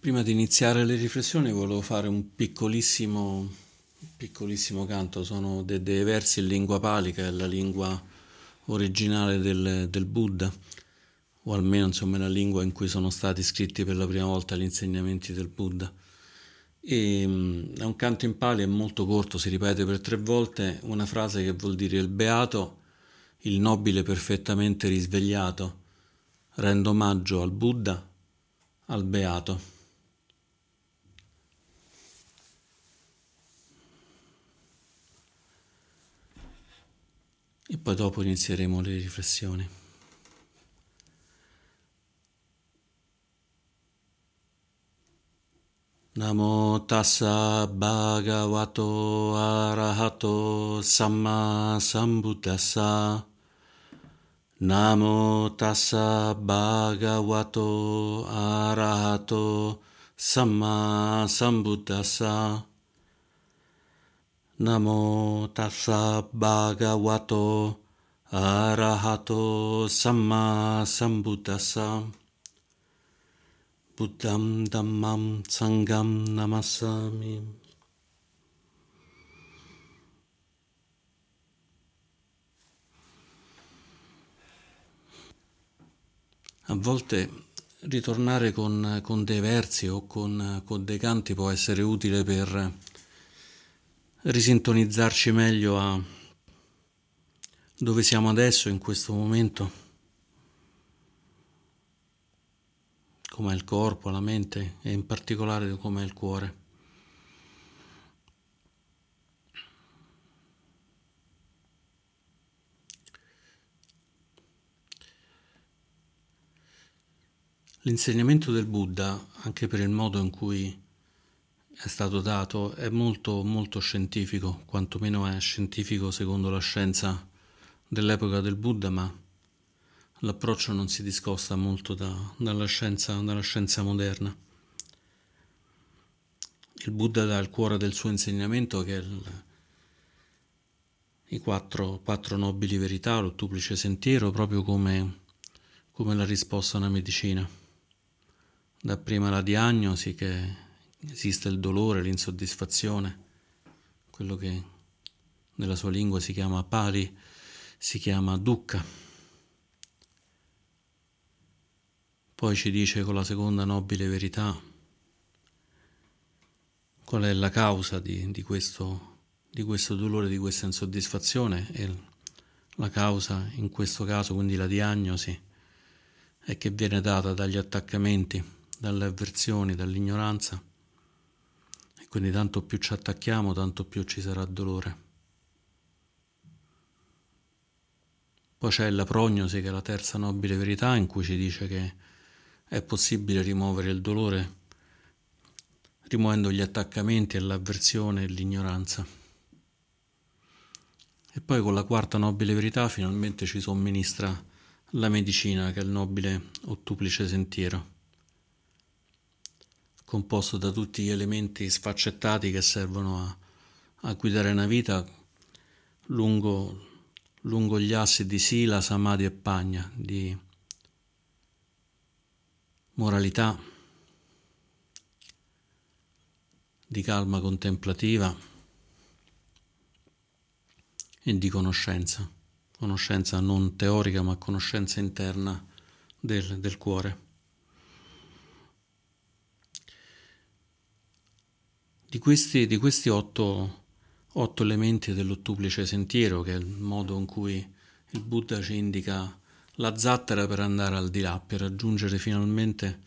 Prima di iniziare le riflessioni volevo fare un piccolissimo canto, sono dei versi in lingua palica, è la lingua originale del Buddha, o almeno insomma la lingua in cui sono stati scritti per la prima volta gli insegnamenti del Buddha. E, è un canto in pali, è molto corto, si ripete per 3 volte, una frase che vuol dire: il beato, il nobile perfettamente risvegliato, rendo omaggio al Buddha, al beato. E poi dopo inizieremo le riflessioni. Namo Tassa Bhagavato Arahato Samma Sambuddhassa. Namo Tassa Bhagavato Arahato Samma Sambuddhassa. Namo Tassa Bhagavato Arahato Samma Sambuddhassa. Buddham Dhammam Sangham Namassami. A volte ritornare con dei versi o con dei canti può essere utile per risintonizzarci meglio a dove siamo adesso, in questo momento, com'è il corpo, la mente e in particolare com'è il cuore. L'insegnamento del Buddha, anche per il modo in cui è stato dato, è molto molto scientifico, quantomeno è scientifico secondo la scienza dell'epoca del Buddha, ma l'approccio non si discosta molto dalla scienza moderna. Il Buddha dà il cuore del suo insegnamento, che è i quattro nobili verità, l'ottuplice sentiero, proprio come la risposta a una medicina. Da prima la diagnosi, che esiste il dolore, l'insoddisfazione, quello che nella sua lingua si chiama pali, si chiama dukkha. Poi ci dice con la seconda nobile verità qual è la causa di questo dolore, di questa insoddisfazione, e la causa in questo caso, quindi la diagnosi, è che viene data dagli attaccamenti, dalle avversioni, dall'ignoranza. Quindi tanto più ci attacchiamo, tanto più ci sarà dolore. Poi c'è la prognosi, che è la terza nobile verità, in cui ci dice che è possibile rimuovere il dolore rimuovendo gli attaccamenti e l'avversione e l'ignoranza. E poi con la quarta nobile verità finalmente ci somministra la medicina, che è il nobile ottuplice sentiero, composto da tutti gli elementi sfaccettati che servono a guidare una vita lungo gli assi di sila, samadhi e pagna, di moralità, di calma contemplativa e di conoscenza non teorica, ma conoscenza interna del cuore. Di questi otto elementi dell'ottuplice sentiero, che è il modo in cui il Buddha ci indica la zattera per andare al di là, per raggiungere finalmente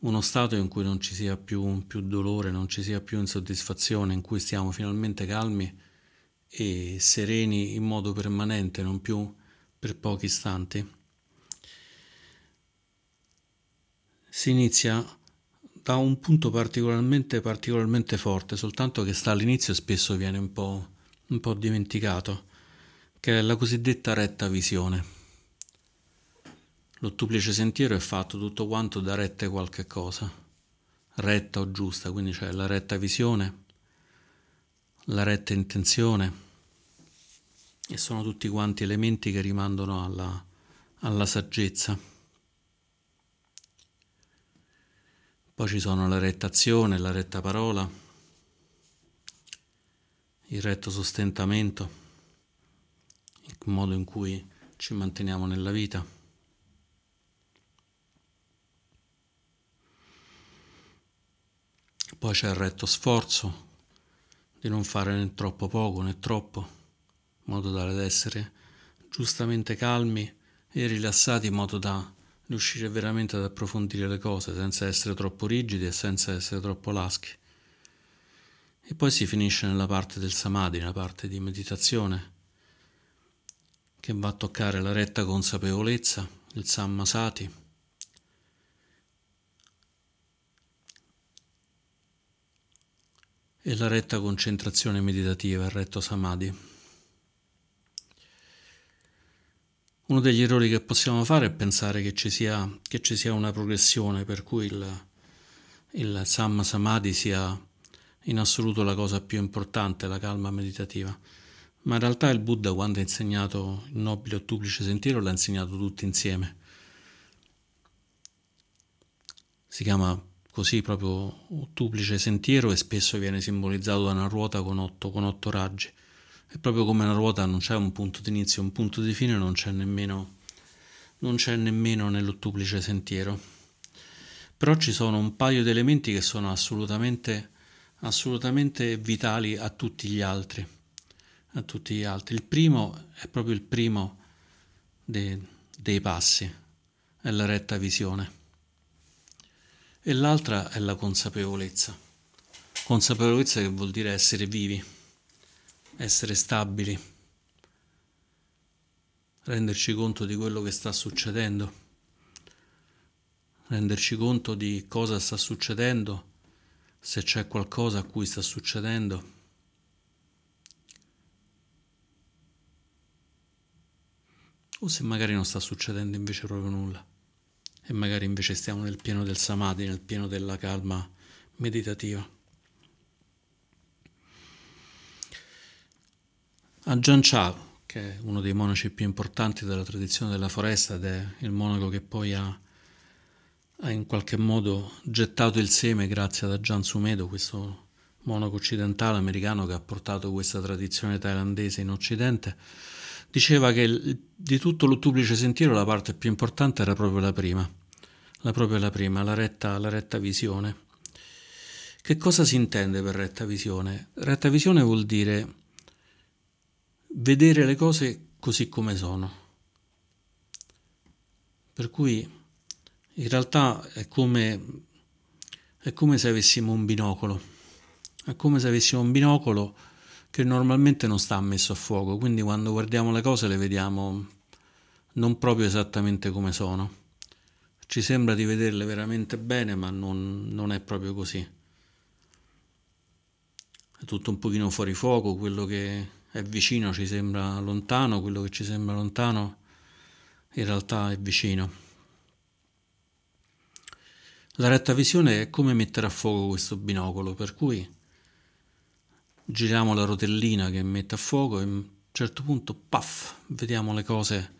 uno stato in cui non ci sia più dolore, non ci sia più insoddisfazione, in cui stiamo finalmente calmi e sereni in modo permanente, non più per pochi istanti. Si inizia da un punto particolarmente forte, soltanto che sta all'inizio e spesso viene un po' dimenticato, che è la cosiddetta retta visione. L'ottuplice sentiero è fatto tutto quanto da rette qualche cosa, retta o giusta, quindi c'è la retta visione, la retta intenzione, e sono tutti quanti elementi che rimandano alla saggezza. Poi ci sono la retta azione, la retta parola, il retto sostentamento, il modo in cui ci manteniamo nella vita. Poi c'è il retto sforzo, di non fare né troppo poco né troppo, in modo tale da essere giustamente calmi e rilassati, in modo da riuscire veramente ad approfondire le cose senza essere troppo rigidi e senza essere troppo laschi. E poi si finisce nella parte del samadhi, nella parte di meditazione, che va a toccare la retta consapevolezza, il sammasati, e la retta concentrazione meditativa, il retto samadhi. Uno degli errori che possiamo fare è pensare che ci sia una progressione, per cui il Samma Samadhi sia in assoluto la cosa più importante, la calma meditativa. Ma in realtà il Buddha, quando ha insegnato il nobile ottuplice sentiero, l'ha insegnato tutti insieme. Si chiama così proprio ottuplice sentiero, e spesso viene simbolizzato da una ruota con otto raggi. E proprio come una ruota non c'è un punto di inizio, un punto di fine, non c'è nemmeno nell'ottuplice sentiero. Però ci sono un paio di elementi che sono assolutamente vitali a tutti gli altri. Il primo è proprio il primo dei passi, è la retta visione. E l'altra è la consapevolezza. Consapevolezza che vuol dire essere vivi, essere stabili, renderci conto di quello che sta succedendo, renderci conto di cosa sta succedendo, se c'è qualcosa a cui sta succedendo, o se magari non sta succedendo invece proprio nulla, e magari invece stiamo nel pieno del samadhi, nel pieno della calma meditativa. Ajahn Chah, che è uno dei monaci più importanti della tradizione della foresta, ed è il monaco che poi ha in qualche modo gettato il seme grazie ad Jan Sumedo, questo monaco occidentale americano che ha portato questa tradizione thailandese in Occidente, diceva che di tutto l'ottuplice sentiero la parte più importante era proprio la prima, la retta visione. Che cosa si intende per retta visione? Retta visione vuol dire vedere le cose così come sono, per cui in realtà è come se avessimo un binocolo, che normalmente non sta messo a fuoco, quindi quando guardiamo le cose le vediamo non proprio esattamente come sono, ci sembra di vederle veramente bene, ma non è proprio così, è tutto un pochino fuori fuoco, quello che è vicino ci sembra lontano, quello che ci sembra lontano in realtà è vicino. La retta visione è come mettere a fuoco questo binocolo, per cui giriamo la rotellina che mette a fuoco e a un certo punto, paf, vediamo le cose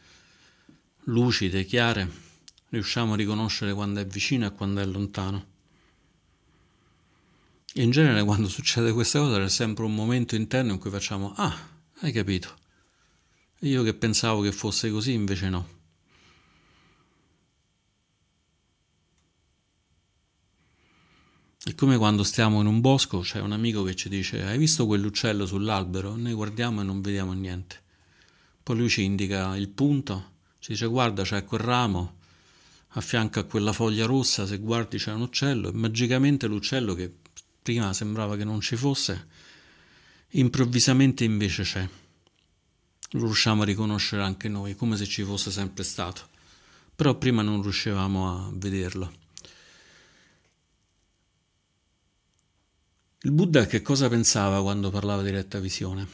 lucide, chiare, riusciamo a riconoscere quando è vicino e quando è lontano. In genere quando succede questa cosa c'è sempre un momento interno in cui facciamo «Ah, hai capito, io che pensavo che fosse così invece no». È come quando stiamo in un bosco, c'è un amico che ci dice «Hai visto quell'uccello sull'albero?» Noi guardiamo e non vediamo niente. Poi lui ci indica il punto, ci dice «Guarda, c'è quel ramo, a fianco a quella foglia rossa, se guardi c'è un uccello». E magicamente l'uccello che prima sembrava che non ci fosse, improvvisamente invece c'è. Lo riusciamo a riconoscere anche noi, come se ci fosse sempre stato, però prima non riuscivamo a vederlo. Il Buddha che cosa pensava quando parlava di retta visione?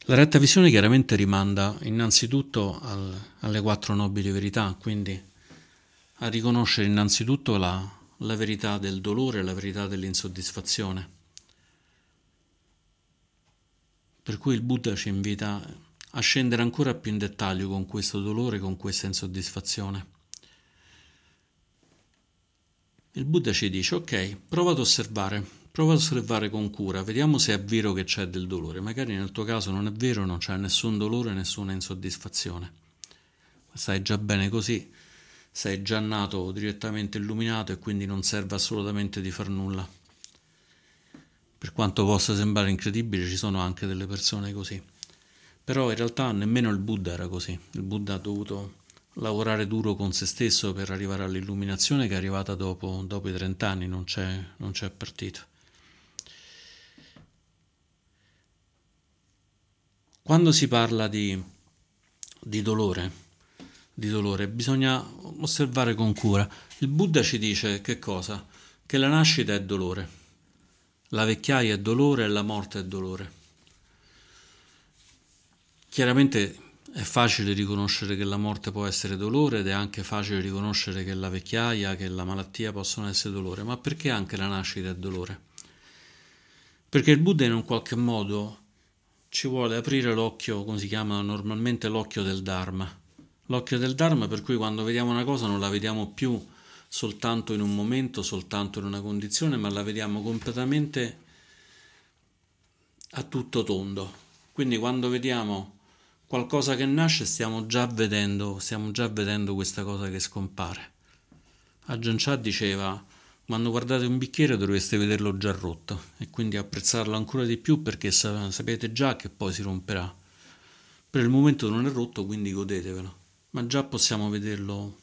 La retta visione chiaramente rimanda innanzitutto alle quattro nobili verità, quindi a riconoscere innanzitutto la verità del dolore, la verità dell'insoddisfazione. Per cui il Buddha ci invita a scendere ancora più in dettaglio con questo dolore, con questa insoddisfazione. Il Buddha ci dice, ok, prova ad osservare, con cura, vediamo se è vero che c'è del dolore. Magari nel tuo caso non è vero, non c'è nessun dolore, nessuna insoddisfazione. Ma stai già bene così, sei già nato direttamente illuminato e quindi non serve assolutamente di far nulla. Per quanto possa sembrare incredibile, ci sono anche delle persone così. Però in realtà nemmeno il Buddha era così. Il Buddha ha dovuto lavorare duro con se stesso per arrivare all'illuminazione che è arrivata dopo i 30 anni, non c'è partita. Quando si parla di dolore, bisogna osservare con cura. Il Buddha ci dice che cosa? Che la nascita è dolore, la vecchiaia è dolore e la morte è dolore. Chiaramente è facile riconoscere che la morte può essere dolore ed è anche facile riconoscere che la vecchiaia, che la malattia possono essere dolore, ma perché anche la nascita è dolore? Perché il Buddha in un qualche modo ci vuole aprire l'occhio, come si chiama normalmente, l'occhio del Dharma. L'occhio del Dharma, per cui quando vediamo una cosa non la vediamo più soltanto in un momento, soltanto in una condizione, ma la vediamo completamente a tutto tondo. Quindi quando vediamo qualcosa che nasce, stiamo già vedendo questa cosa che scompare. Ajahn Chah diceva, quando guardate un bicchiere dovreste vederlo già rotto e quindi apprezzarlo ancora di più, perché sapete già che poi si romperà. Per il momento non è rotto, quindi godetevelo, ma già possiamo vederlo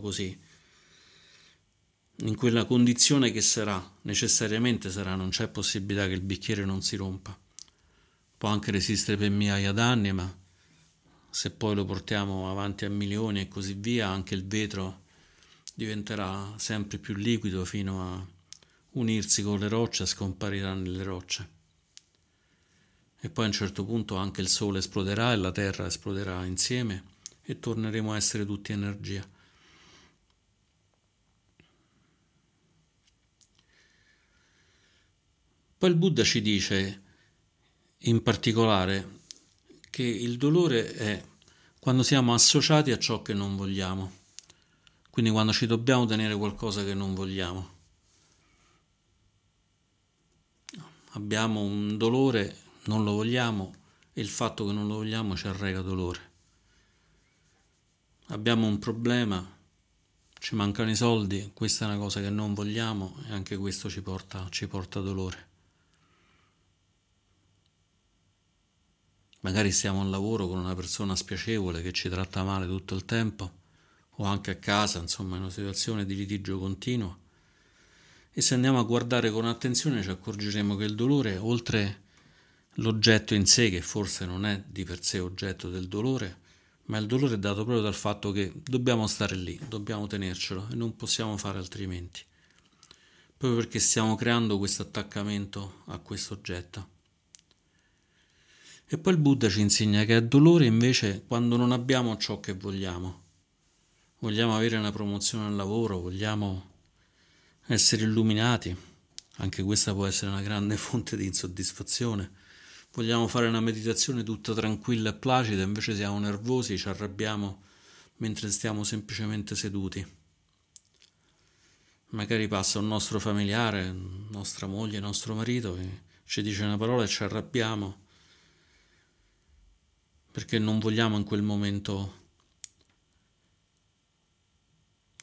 così, in quella condizione che sarà, necessariamente sarà, non c'è possibilità che il bicchiere non si rompa. Può anche resistere per migliaia d'anni, ma se poi lo portiamo avanti a milioni e così via, anche il vetro diventerà sempre più liquido fino a unirsi con le rocce e scompariranno le rocce. E poi a un certo punto anche il sole esploderà e la terra esploderà insieme e torneremo a essere tutti energia. Poi il Buddha ci dice in particolare che il dolore è quando siamo associati a ciò che non vogliamo, quindi quando ci dobbiamo tenere qualcosa che non vogliamo. Abbiamo un dolore, non lo vogliamo, e il fatto che non lo vogliamo ci arreca dolore. Abbiamo un problema, ci mancano i soldi, questa è una cosa che non vogliamo e anche questo ci porta dolore. Magari stiamo al lavoro con una persona spiacevole che ci tratta male tutto il tempo, o anche a casa, insomma, in una situazione di litigio continuo, e se andiamo a guardare con attenzione ci accorgeremo che il dolore, oltre l'oggetto in sé, che forse non è di per sé oggetto del dolore, ma il dolore è dato proprio dal fatto che dobbiamo stare lì, dobbiamo tenercelo e non possiamo fare altrimenti, proprio perché stiamo creando questo attaccamento a questo oggetto. E poi il Buddha ci insegna che è dolore invece quando non abbiamo ciò che vogliamo. Vogliamo avere una promozione al lavoro, vogliamo essere illuminati, anche questa può essere una grande fonte di insoddisfazione. Vogliamo fare una meditazione tutta tranquilla e placida, invece siamo nervosi, ci arrabbiamo mentre stiamo semplicemente seduti. Magari passa un nostro familiare, nostra moglie, nostro marito, e ci dice una parola e ci arrabbiamo, perché non vogliamo in quel momento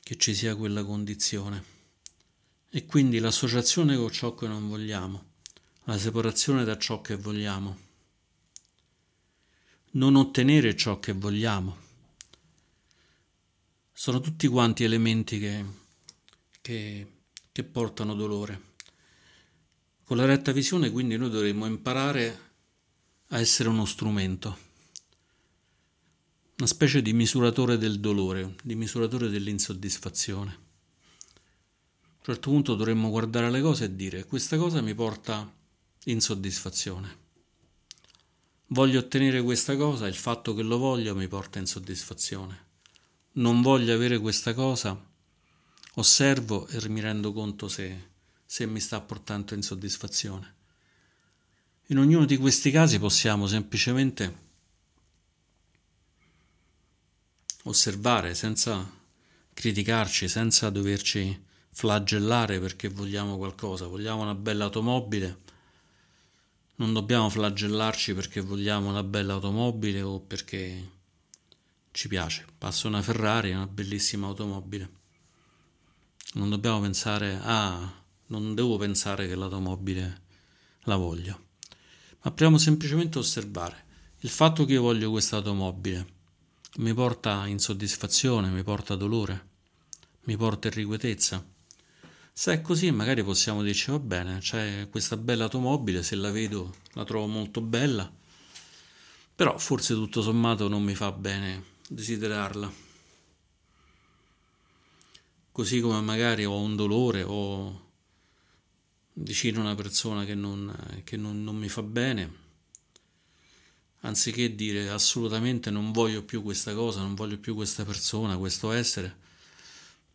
che ci sia quella condizione. E quindi l'associazione con ciò che non vogliamo, la separazione da ciò che vogliamo, non ottenere ciò che vogliamo, sono tutti quanti elementi che portano dolore. Con la retta visione quindi noi dovremmo imparare a essere uno strumento, una specie di misuratore del dolore, di misuratore dell'insoddisfazione. A un certo punto dovremmo guardare le cose e dire: questa cosa mi porta insoddisfazione, voglio ottenere questa cosa, il fatto che lo voglio mi porta insoddisfazione, non voglio avere questa cosa, osservo e mi rendo conto se mi sta portando insoddisfazione. In ognuno di questi casi possiamo semplicemente osservare senza criticarci, senza doverci flagellare perché vogliamo qualcosa, vogliamo una bella automobile, non dobbiamo flagellarci perché vogliamo una bella automobile o perché ci piace. Passa una Ferrari, una bellissima automobile. Non dobbiamo pensare, non devo pensare che l'automobile la voglio. Ma proviamo semplicemente a osservare. Il fatto che io voglio questa automobile mi porta insoddisfazione, mi porta dolore, mi porta irrequietezza. Se è così, magari possiamo dirci, va bene, c'è questa bella automobile, se la vedo la trovo molto bella, però forse tutto sommato non mi fa bene desiderarla. Così come magari ho un dolore, ho vicino una persona che non mi fa bene, anziché dire assolutamente non voglio più questa cosa, non voglio più questa persona, questo essere,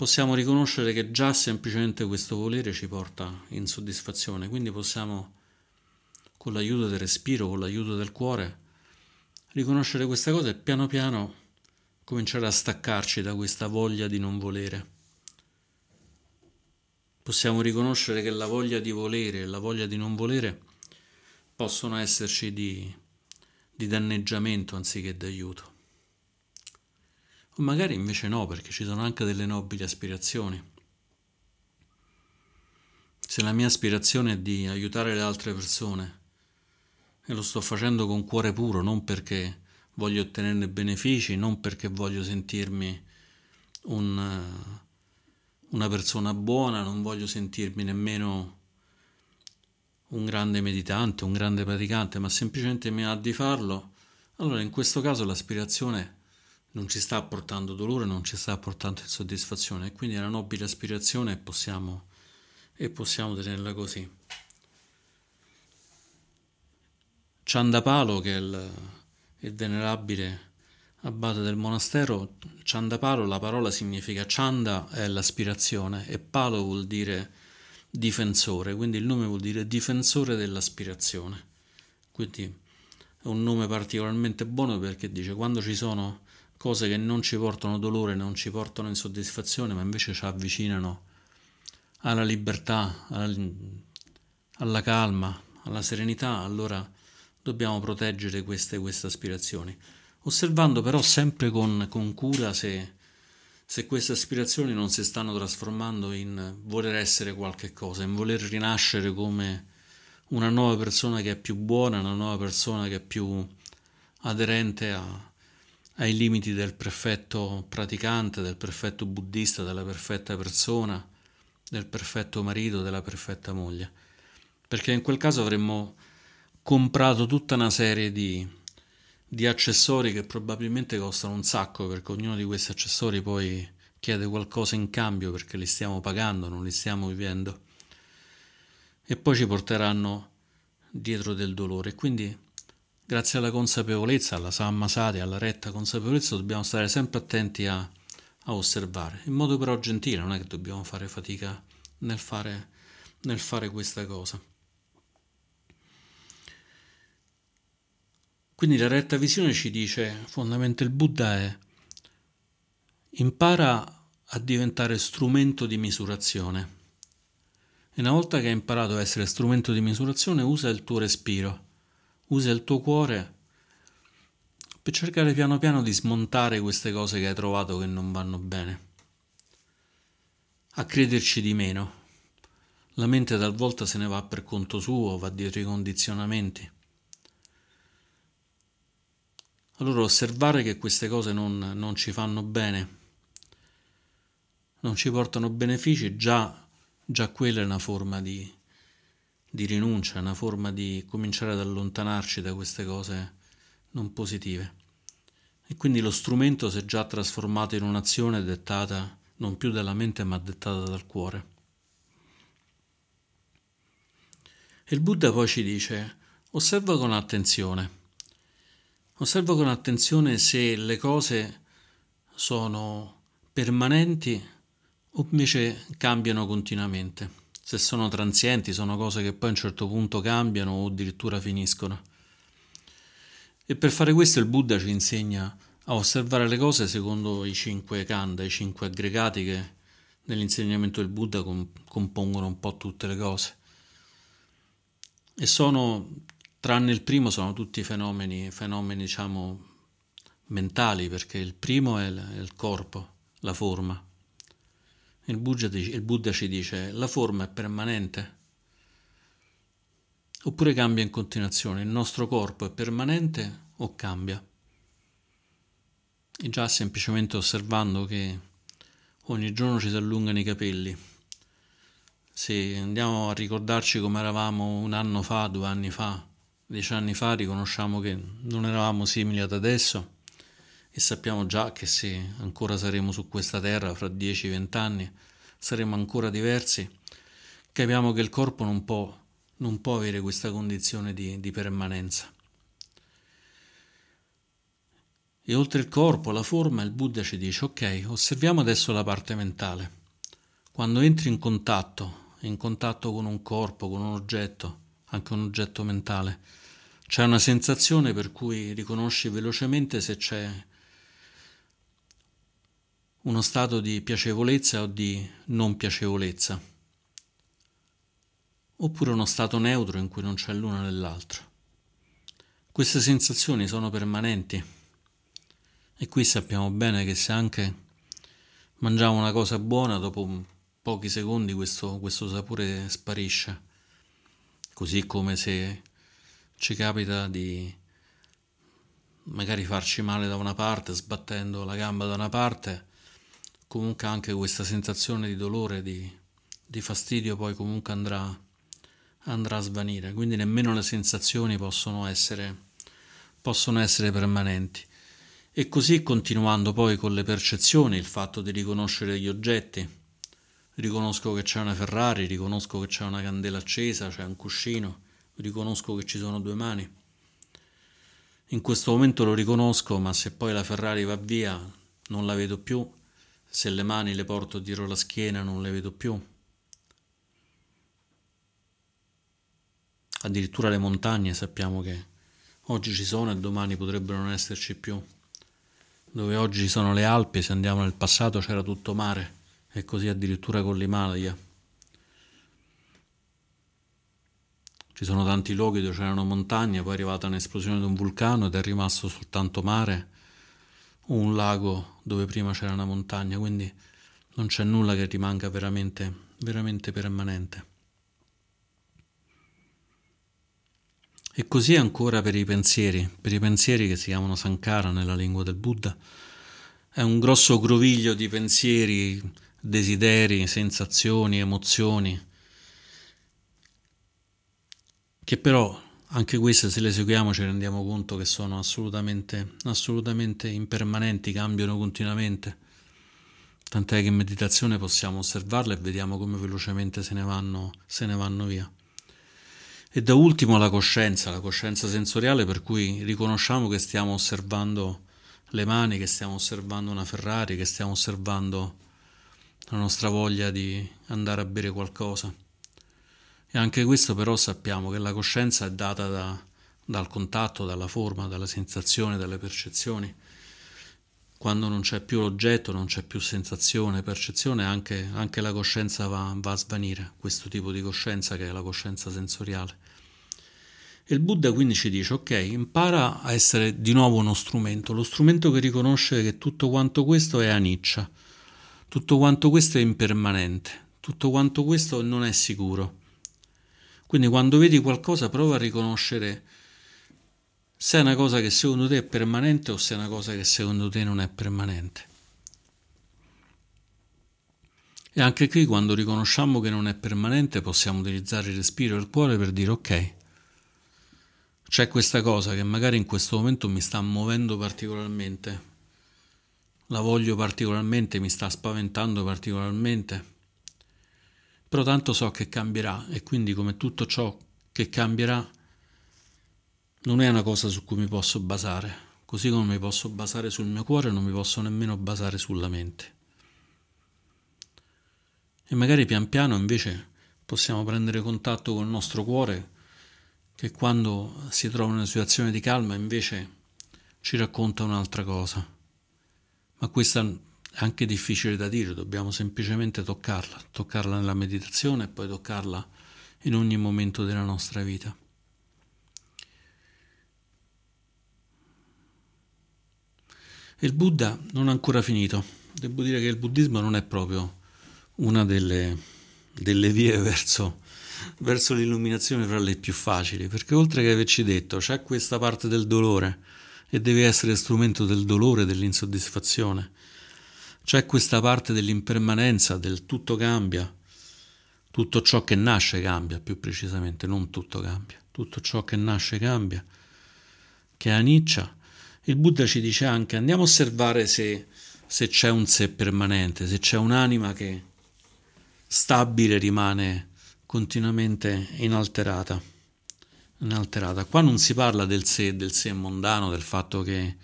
possiamo riconoscere che già semplicemente questo volere ci porta insoddisfazione. Quindi possiamo, con l'aiuto del respiro, con l'aiuto del cuore, riconoscere questa cosa e piano piano cominciare a staccarci da questa voglia di non volere. Possiamo riconoscere che la voglia di volere e la voglia di non volere possono esserci di danneggiamento anziché d'aiuto. O magari invece no, perché ci sono anche delle nobili aspirazioni. Se la mia aspirazione è di aiutare le altre persone e lo sto facendo con cuore puro, non perché voglio ottenerne benefici, non perché voglio sentirmi una persona buona, non voglio sentirmi nemmeno un grande meditante, un grande praticante, ma semplicemente mi ha di farlo, allora in questo caso l'aspirazione non ci sta portando dolore, non ci sta portando insoddisfazione, e quindi è una nobile aspirazione e possiamo tenerla così. Chandapalo, che è il venerabile abbate del monastero, Chandapalo, la parola significa, Chanda è l'aspirazione e Palo vuol dire difensore, quindi il nome vuol dire difensore dell'aspirazione. Quindi è un nome particolarmente buono perché dice quando ci sono cose che non ci portano dolore, non ci portano insoddisfazione, ma invece ci avvicinano alla libertà, alla calma, alla serenità, allora dobbiamo proteggere queste aspirazioni, osservando però sempre con cura se queste aspirazioni non si stanno trasformando in voler essere qualche cosa, in voler rinascere come una nuova persona che è più buona, una nuova persona che è più aderente ai limiti del perfetto praticante, del perfetto buddista, della perfetta persona, del perfetto marito, della perfetta moglie. Perché in quel caso avremmo comprato tutta una serie di accessori che probabilmente costano un sacco, perché ognuno di questi accessori poi chiede qualcosa in cambio perché li stiamo pagando, non li stiamo vivendo, e poi ci porteranno dietro del dolore. Quindi grazie alla consapevolezza, alla sammasati, alla retta consapevolezza, dobbiamo stare sempre attenti a osservare, in modo però gentile, non è che dobbiamo fare fatica nel fare questa cosa. Quindi la retta visione ci dice, fondamentalmente il Buddha è: impara a diventare strumento di misurazione, e una volta che hai imparato a essere strumento di misurazione, usa il tuo respiro, usa il tuo cuore per cercare piano piano di smontare queste cose che hai trovato che non vanno bene, a crederci di meno. La mente talvolta se ne va per conto suo, va dietro i condizionamenti. Allora osservare che queste cose non ci fanno bene, non ci portano benefici, già quella è una forma di rinuncia, è una forma di cominciare ad allontanarci da queste cose non positive. E quindi lo strumento si è già trasformato in un'azione dettata non più dalla mente ma dettata dal cuore. E il Buddha poi ci dice: osserva con attenzione se le cose sono permanenti o invece cambiano continuamente, se sono transienti, sono cose che poi a un certo punto cambiano o addirittura finiscono. E per fare questo il Buddha ci insegna a osservare le cose secondo i 5 khanda, i 5 aggregati che nell'insegnamento del Buddha compongono un po' tutte le cose, e sono, tranne il primo, sono tutti fenomeni diciamo mentali, perché il primo è il corpo, la forma. Il Buddha ci dice: la forma è permanente, oppure cambia in continuazione. Il nostro corpo è permanente o cambia? E già semplicemente osservando che ogni giorno ci si allungano i capelli, se andiamo a ricordarci come eravamo un anno fa, 2 anni fa, 10 anni fa, riconosciamo che non eravamo simili ad adesso, e sappiamo già che se ancora saremo su questa terra fra 10-20 anni saremo ancora diversi. Capiamo che il corpo non può avere questa condizione di permanenza. E oltre il corpo, la forma, il Buddha ci dice: ok, osserviamo adesso la parte mentale. Quando entri in contatto con un corpo, con un oggetto, anche un oggetto mentale, c'è una sensazione per cui riconosci velocemente se c'è uno stato di piacevolezza o di non piacevolezza, oppure uno stato neutro in cui non c'è l'uno né l'altro. Queste sensazioni sono permanenti. E qui sappiamo bene che se anche mangiamo una cosa buona, dopo pochi secondi questo sapore sparisce. Così come se ci capita di magari farci male da una parte, sbattendo la gamba da una parte, comunque anche questa sensazione di dolore, di fastidio, poi comunque andrà a svanire. Quindi nemmeno le sensazioni possono essere permanenti. E così continuando poi con le percezioni, il fatto di riconoscere gli oggetti. Riconosco che c'è una Ferrari, riconosco che c'è una candela accesa, c'è un cuscino, riconosco che ci sono 2 mani. In questo momento lo riconosco, ma se poi la Ferrari va via non la vedo più, se le mani le porto dietro la schiena non le vedo più. Addirittura le montagne sappiamo che oggi ci sono e domani potrebbero non esserci più. Dove oggi sono le Alpi, se andiamo nel passato c'era tutto mare, e così addirittura con l'Himalaya. Ci sono tanti luoghi dove c'erano montagne, poi è arrivata un'esplosione di un vulcano ed è rimasto soltanto mare o un lago dove prima c'era una montagna, quindi non c'è nulla che rimanga veramente, veramente permanente. E così ancora per i pensieri che si chiamano sankhara nella lingua del Buddha. È un grosso groviglio di pensieri, desideri, sensazioni, emozioni, che però anche queste, se le eseguiamo, ci rendiamo conto che sono assolutamente impermanenti, cambiano continuamente, tant'è che in meditazione possiamo osservarle e vediamo come velocemente se ne vanno via. E da ultimo la coscienza sensoriale, per cui riconosciamo che stiamo osservando le mani, che stiamo osservando una Ferrari, che stiamo osservando la nostra voglia di andare a bere qualcosa. E anche questo però sappiamo che la coscienza è data dal contatto, dalla forma, dalla sensazione, dalle percezioni. Quando non c'è più l'oggetto, non c'è più sensazione, percezione, anche la coscienza va a svanire, questo tipo di coscienza che è la coscienza sensoriale. E il Buddha quindi ci dice: ok, impara a essere di nuovo uno strumento, lo strumento che riconosce che tutto quanto questo è aniccia, tutto quanto questo è impermanente, tutto quanto questo non è sicuro. Quindi quando vedi qualcosa prova a riconoscere se è una cosa che secondo te è permanente o se è una cosa che secondo te non è permanente. E anche qui, quando riconosciamo che non è permanente, possiamo utilizzare il respiro e il cuore per dire: ok, c'è questa cosa che magari in questo momento mi sta muovendo particolarmente, la voglio particolarmente, mi sta spaventando particolarmente, però tanto so che cambierà, e quindi come tutto ciò che cambierà non è una cosa su cui mi posso basare, così come mi posso basare sul mio cuore, non mi posso nemmeno basare sulla mente. E magari pian piano invece possiamo prendere contatto con il nostro cuore, che quando si trova in una situazione di calma invece ci racconta un'altra cosa. Ma questa anche difficile da dire, dobbiamo semplicemente toccarla nella meditazione e poi toccarla in ogni momento della nostra vita. Il Buddha non ha ancora finito. Devo dire che il buddismo non è proprio una delle vie verso l'illuminazione fra le più facili, perché oltre che averci detto c'è questa parte del dolore e devi essere strumento del dolore, dell'insoddisfazione, c'è questa parte dell'impermanenza, del tutto cambia, tutto ciò che nasce cambia, più precisamente, non tutto cambia, tutto ciò che nasce cambia, che è aniccia. Il Buddha ci dice anche, andiamo a osservare se c'è un sé permanente, se c'è un'anima che stabile rimane continuamente inalterata. Qua non si parla del sé mondano, del fatto che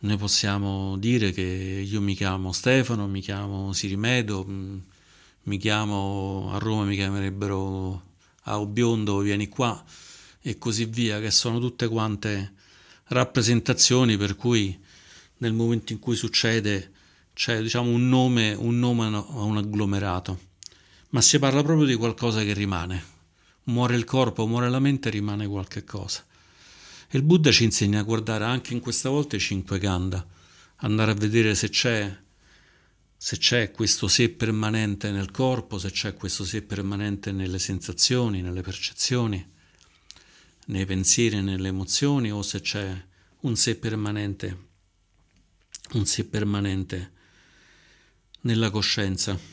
noi possiamo dire che io mi chiamo Stefano, mi chiamo Sirimedo, mi chiamo a Roma, mi chiamerebbero Ao Biondo, vieni qua, e così via, che sono tutte quante rappresentazioni per cui nel momento in cui succede c'è, diciamo, un nome a un agglomerato, ma si parla proprio di qualcosa che rimane. Muore il corpo, muore la mente, rimane qualche cosa. E il Buddha ci insegna a guardare anche in questa volta i 5 khanda, andare a vedere se c'è questo sé permanente nel corpo, se c'è questo sé permanente nelle sensazioni, nelle percezioni, nei pensieri, nelle emozioni, o se c'è un sé permanente nella coscienza.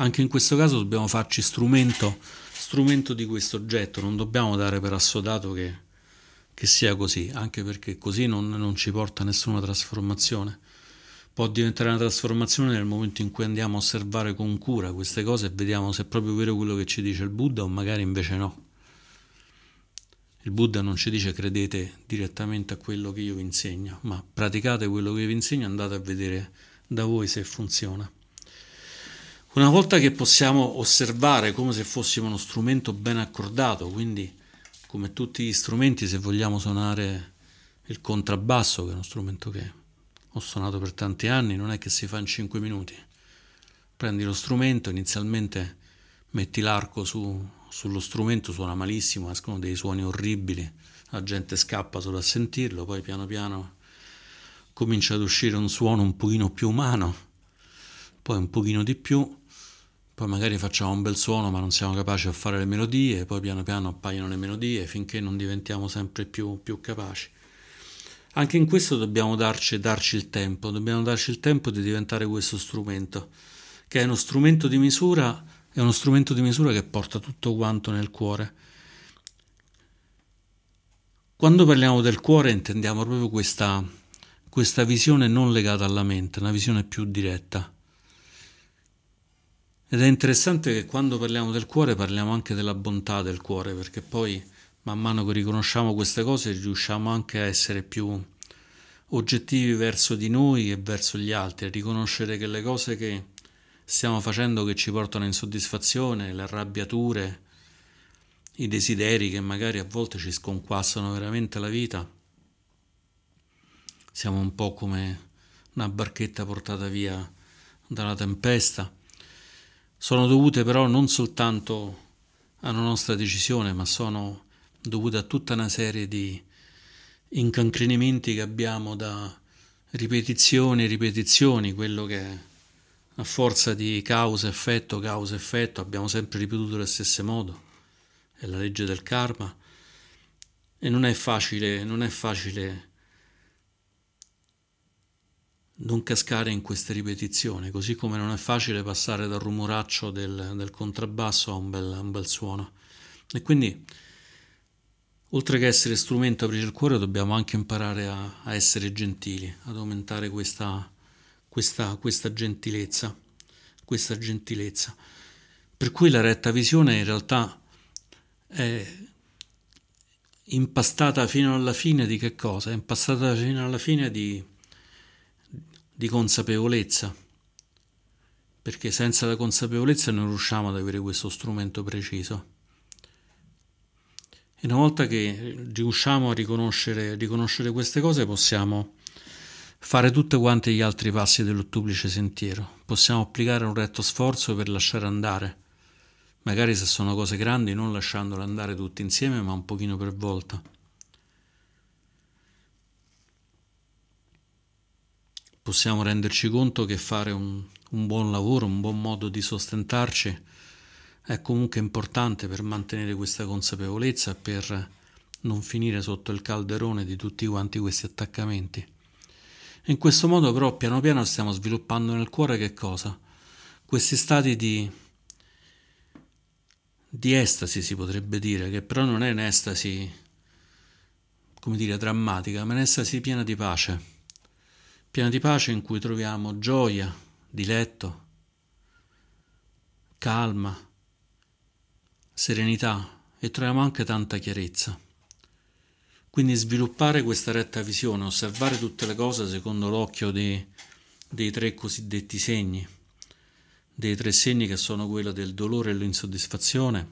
Anche in questo caso dobbiamo farci strumento di questo oggetto, non dobbiamo dare per assodato che sia così, anche perché così non ci porta a nessuna trasformazione. Può diventare una trasformazione nel momento in cui andiamo a osservare con cura queste cose e vediamo se è proprio vero quello che ci dice il Buddha o magari invece no. Il Buddha non ci dice credete direttamente a quello che io vi insegno, ma praticate quello che vi insegno, andate a vedere da voi se funziona. Una volta che possiamo osservare come se fossimo uno strumento ben accordato, quindi come tutti gli strumenti, se vogliamo suonare il contrabbasso, che è uno strumento che ho suonato per tanti anni, non è che si fa in 5 minuti. Prendi lo strumento, inizialmente metti l'arco sullo strumento, suona malissimo, escono dei suoni orribili, la gente scappa solo a sentirlo, poi piano piano comincia ad uscire un suono un pochino più umano, poi un pochino di più, poi magari facciamo un bel suono ma non siamo capaci a fare le melodie, poi piano piano appaiono le melodie finché non diventiamo sempre più capaci. Anche in questo dobbiamo darci il tempo di diventare questo strumento, che è uno strumento di misura. È uno strumento di misura che porta tutto quanto nel cuore. Quando parliamo del cuore intendiamo proprio questa visione non legata alla mente, una visione più diretta. Ed è interessante che quando parliamo del cuore parliamo anche della bontà del cuore, perché poi man mano che riconosciamo queste cose riusciamo anche a essere più oggettivi verso di noi e verso gli altri, a riconoscere che le cose che stiamo facendo, che ci portano insoddisfazione, le arrabbiature, i desideri che magari a volte ci sconquassano veramente la vita, siamo un po' come una barchetta portata via dalla tempesta, sono dovute però non soltanto alla nostra decisione, ma sono dovute a tutta una serie di incancrenimenti che abbiamo da ripetizioni, quello che è a forza di causa-effetto, abbiamo sempre ripetuto nello stesso modo, è la legge del karma, e non è facile non cascare in queste ripetizioni, così come non è facile passare dal rumoraccio del contrabbasso a un bel suono. E quindi, oltre che essere strumento a aprire il cuore, dobbiamo anche imparare a essere gentili, ad aumentare questa gentilezza, per cui la retta visione in realtà è impastata fino alla fine di che cosa? È impastata fino alla fine di consapevolezza, perché senza la consapevolezza non riusciamo ad avere questo strumento preciso. E una volta che riusciamo a riconoscere queste cose possiamo fare tutte quante gli altri passi dell'ottuplice sentiero. Possiamo applicare un retto sforzo per lasciare andare, magari se sono cose grandi non lasciandole andare tutte insieme ma un pochino per volta. Possiamo renderci conto che fare un buon lavoro, un buon modo di sostentarci è comunque importante per mantenere questa consapevolezza, per non finire sotto il calderone di tutti quanti questi attaccamenti. In questo modo però piano piano stiamo sviluppando nel cuore che cosa? Questi stati di estasi, si potrebbe dire, che però non è un'estasi, come dire, drammatica, ma un'estasi piena di pace in cui troviamo gioia, diletto, calma, serenità e troviamo anche tanta chiarezza. Quindi sviluppare questa retta visione, osservare tutte le cose secondo l'occhio dei tre cosiddetti segni, dei tre segni che sono quello del dolore e l'insoddisfazione,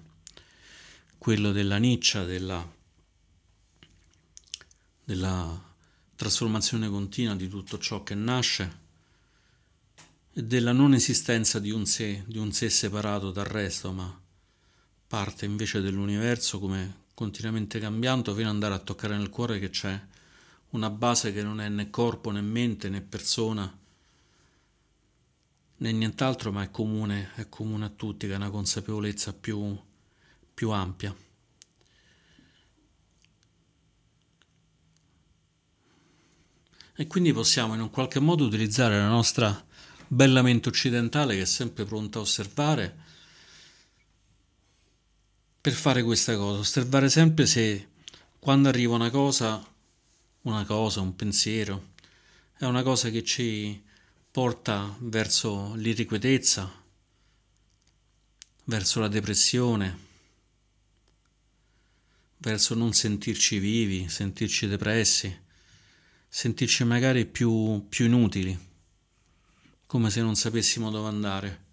quello dell'aniccia, della trasformazione continua di tutto ciò che nasce e della non esistenza di un sé separato dal resto, ma parte invece dell'universo come continuamente cambiando fino ad andare a toccare nel cuore che c'è una base che non è né corpo né mente né persona né nient'altro, ma è comune a tutti, che è una consapevolezza più ampia. E quindi possiamo in un qualche modo utilizzare la nostra bella mente occidentale, che è sempre pronta a osservare, per fare questa cosa, osservare sempre se quando arriva una cosa, un pensiero, è una cosa che ci porta verso l'irrequietezza, verso la depressione, verso non sentirci vivi, sentirci depressi, sentirci magari più inutili, come se non sapessimo dove andare.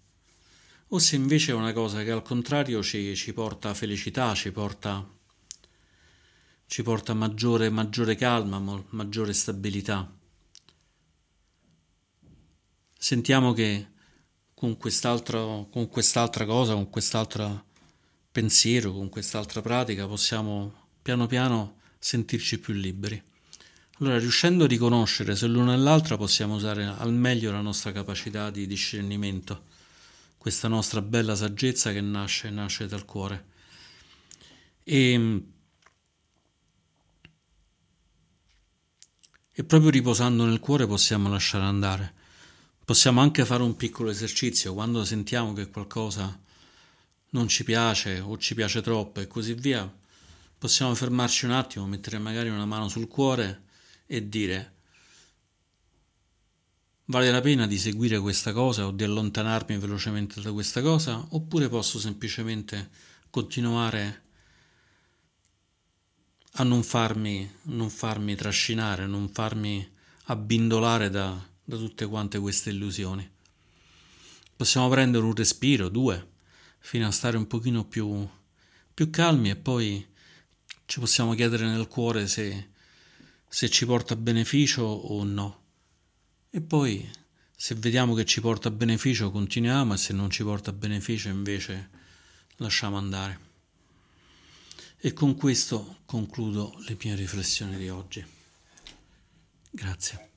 O se invece è una cosa che al contrario ci porta felicità, ci porta maggiore calma, maggiore stabilità. Sentiamo che con quest'altra cosa, con quest'altro pensiero, con quest'altra pratica possiamo piano piano sentirci più liberi. Allora, riuscendo a riconoscere se l'una e l'altra, possiamo usare al meglio la nostra capacità di discernimento, questa nostra bella saggezza che nasce dal cuore. E proprio riposando nel cuore possiamo lasciare andare. Possiamo anche fare un piccolo esercizio, quando sentiamo che qualcosa non ci piace o ci piace troppo e così via, possiamo fermarci un attimo, mettere magari una mano sul cuore e dire: vale la pena di seguire questa cosa o di allontanarmi velocemente da questa cosa, oppure posso semplicemente continuare a non farmi trascinare, non farmi abbindolare da tutte quante queste illusioni. Possiamo prendere un respiro, 2, fino a stare un pochino più calmi, e poi ci possiamo chiedere nel cuore se ci porta beneficio o no. E poi, se vediamo che ci porta beneficio, continuiamo, e se non ci porta beneficio invece lasciamo andare. E con questo concludo le mie riflessioni di oggi. Grazie.